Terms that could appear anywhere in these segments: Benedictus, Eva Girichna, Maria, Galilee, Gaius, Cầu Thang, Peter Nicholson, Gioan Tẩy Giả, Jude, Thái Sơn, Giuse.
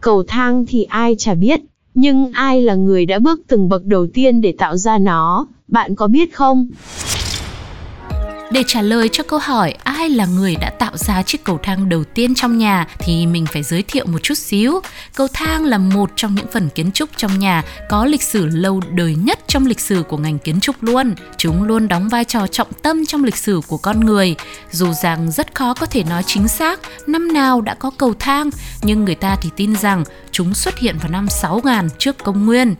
Cầu thang thì ai chả biết, nhưng ai là người đã bước từng bậc đầu tiên để tạo ra nó, bạn có biết không? Để trả lời cho câu hỏi ai là người đã tạo ra chiếc cầu thang đầu tiên trong nhà thì mình phải giới thiệu một chút xíu. Cầu thang là một trong những phần kiến trúc trong nhà có lịch sử lâu đời nhất trong lịch sử của ngành kiến trúc luôn. Chúng luôn đóng vai trò trọng tâm trong lịch sử của con người. Dù rằng rất khó có thể nói chính xác năm nào đã có cầu thang, nhưng người ta thì tin rằng chúng xuất hiện vào năm 6000 trước công nguyên.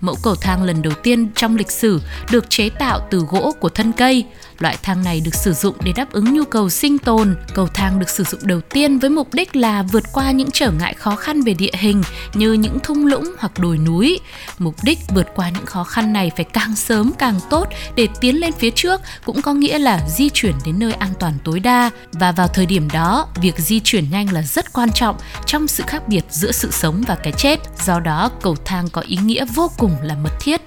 Mẫu cầu thang lần đầu tiên trong lịch sử được chế tạo từ gỗ của thân cây. Loại thang này được sử dụng để đáp ứng nhu cầu sinh tồn. Cầu thang được sử dụng đầu tiên với mục đích là vượt qua những trở ngại khó khăn về địa hình như những thung lũng hoặc đồi núi. Mục đích vượt qua những khó khăn này phải càng sớm càng tốt để tiến lên phía trước, cũng có nghĩa là di chuyển đến nơi an toàn tối đa. Và vào thời điểm đó, việc di chuyển nhanh là rất quan trọng trong sự khác biệt giữa sự sống và cái chết. Do đó, cầu thang có ý nghĩa vô cùng là mật thiết.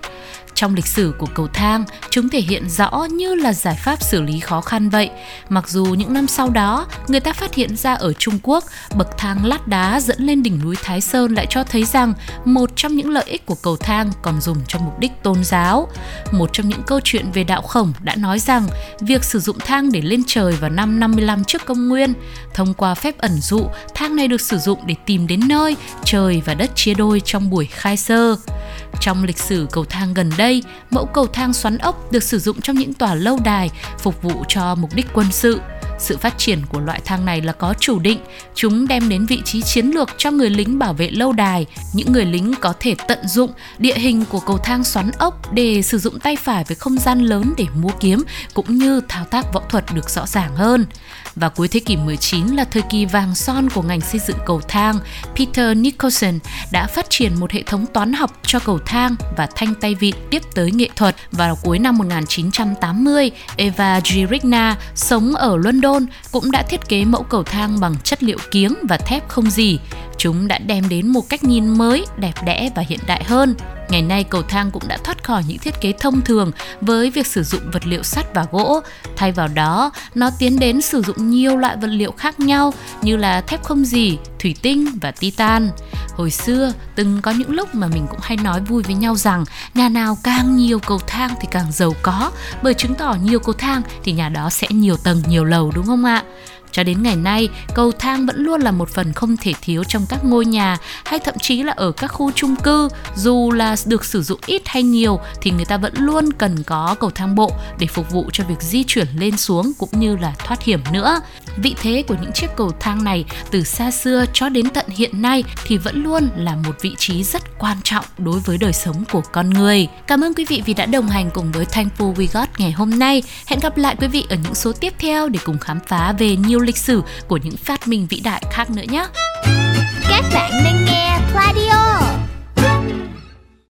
Trong lịch sử của cầu thang, chúng thể hiện rõ như là giải pháp xử lý khó khăn vậy. Mặc dù những năm sau đó, người ta phát hiện ra ở Trung Quốc, bậc thang lát đá dẫn lên đỉnh núi Thái Sơn lại cho thấy rằng một trong những lợi ích của cầu thang còn dùng cho mục đích tôn giáo. Một trong những câu chuyện về đạo Khổng đã nói rằng việc sử dụng thang để lên trời vào năm 55 trước công nguyên, thông qua phép ẩn dụ, thang này được sử dụng để tìm đến nơi trời và đất chia đôi trong buổi khai sơ. Trong lịch sử cầu thang gần đây, mẫu cầu thang xoắn ốc được sử dụng trong những tòa lâu đài phục vụ cho mục đích quân sự. Sự phát triển của loại thang này là có chủ định, chúng đem đến vị trí chiến lược cho người lính bảo vệ lâu đài. Những người lính có thể tận dụng địa hình của cầu thang xoắn ốc để sử dụng tay phải với không gian lớn để múa kiếm cũng như thao tác võ thuật được rõ ràng hơn. Và cuối thế kỷ 19 là thời kỳ vàng son của ngành xây dựng cầu thang. Peter Nicholson đã phát triển một hệ thống toán học cho cầu thang và thanh tay vịn tiếp tới nghệ thuật. Vào cuối năm 1980, Eva Girichna sống ở London cũng đã thiết kế mẫu cầu thang bằng chất liệu kiếng và thép không gỉ. Chúng đã đem đến một cách nhìn mới, đẹp đẽ và hiện đại hơn. Ngày nay, cầu thang cũng đã thoát khỏi những thiết kế thông thường với việc sử dụng vật liệu sắt và gỗ. Thay vào đó, nó tiến đến sử dụng nhiều loại vật liệu khác nhau như là thép không gỉ, thủy tinh và titan. Hồi xưa, từng có những lúc mà mình cũng hay nói vui với nhau rằng nhà nào càng nhiều cầu thang thì càng giàu có, bởi chứng tỏ nhiều cầu thang thì nhà đó sẽ nhiều tầng, nhiều lầu, đúng không ạ? Cho đến ngày nay, cầu thang vẫn luôn là một phần không thể thiếu trong các ngôi nhà hay thậm chí là ở các khu chung cư. Dù là được sử dụng ít hay nhiều thì người ta vẫn luôn cần có cầu thang bộ để phục vụ cho việc di chuyển lên xuống cũng như là thoát hiểm nữa. Vị thế của những chiếc cầu thang này từ xa xưa cho đến tận hiện nay thì vẫn luôn là một vị trí rất quan trọng đối với đời sống của con người. Cảm ơn quý vị vì đã đồng hành cùng với Thankful We Got ngày hôm nay. Hẹn gặp lại quý vị ở những số tiếp theo để cùng khám phá về nhiều lịch sử của những phát minh vĩ đại khác nữa nhé. Các bạn đang nghe Radio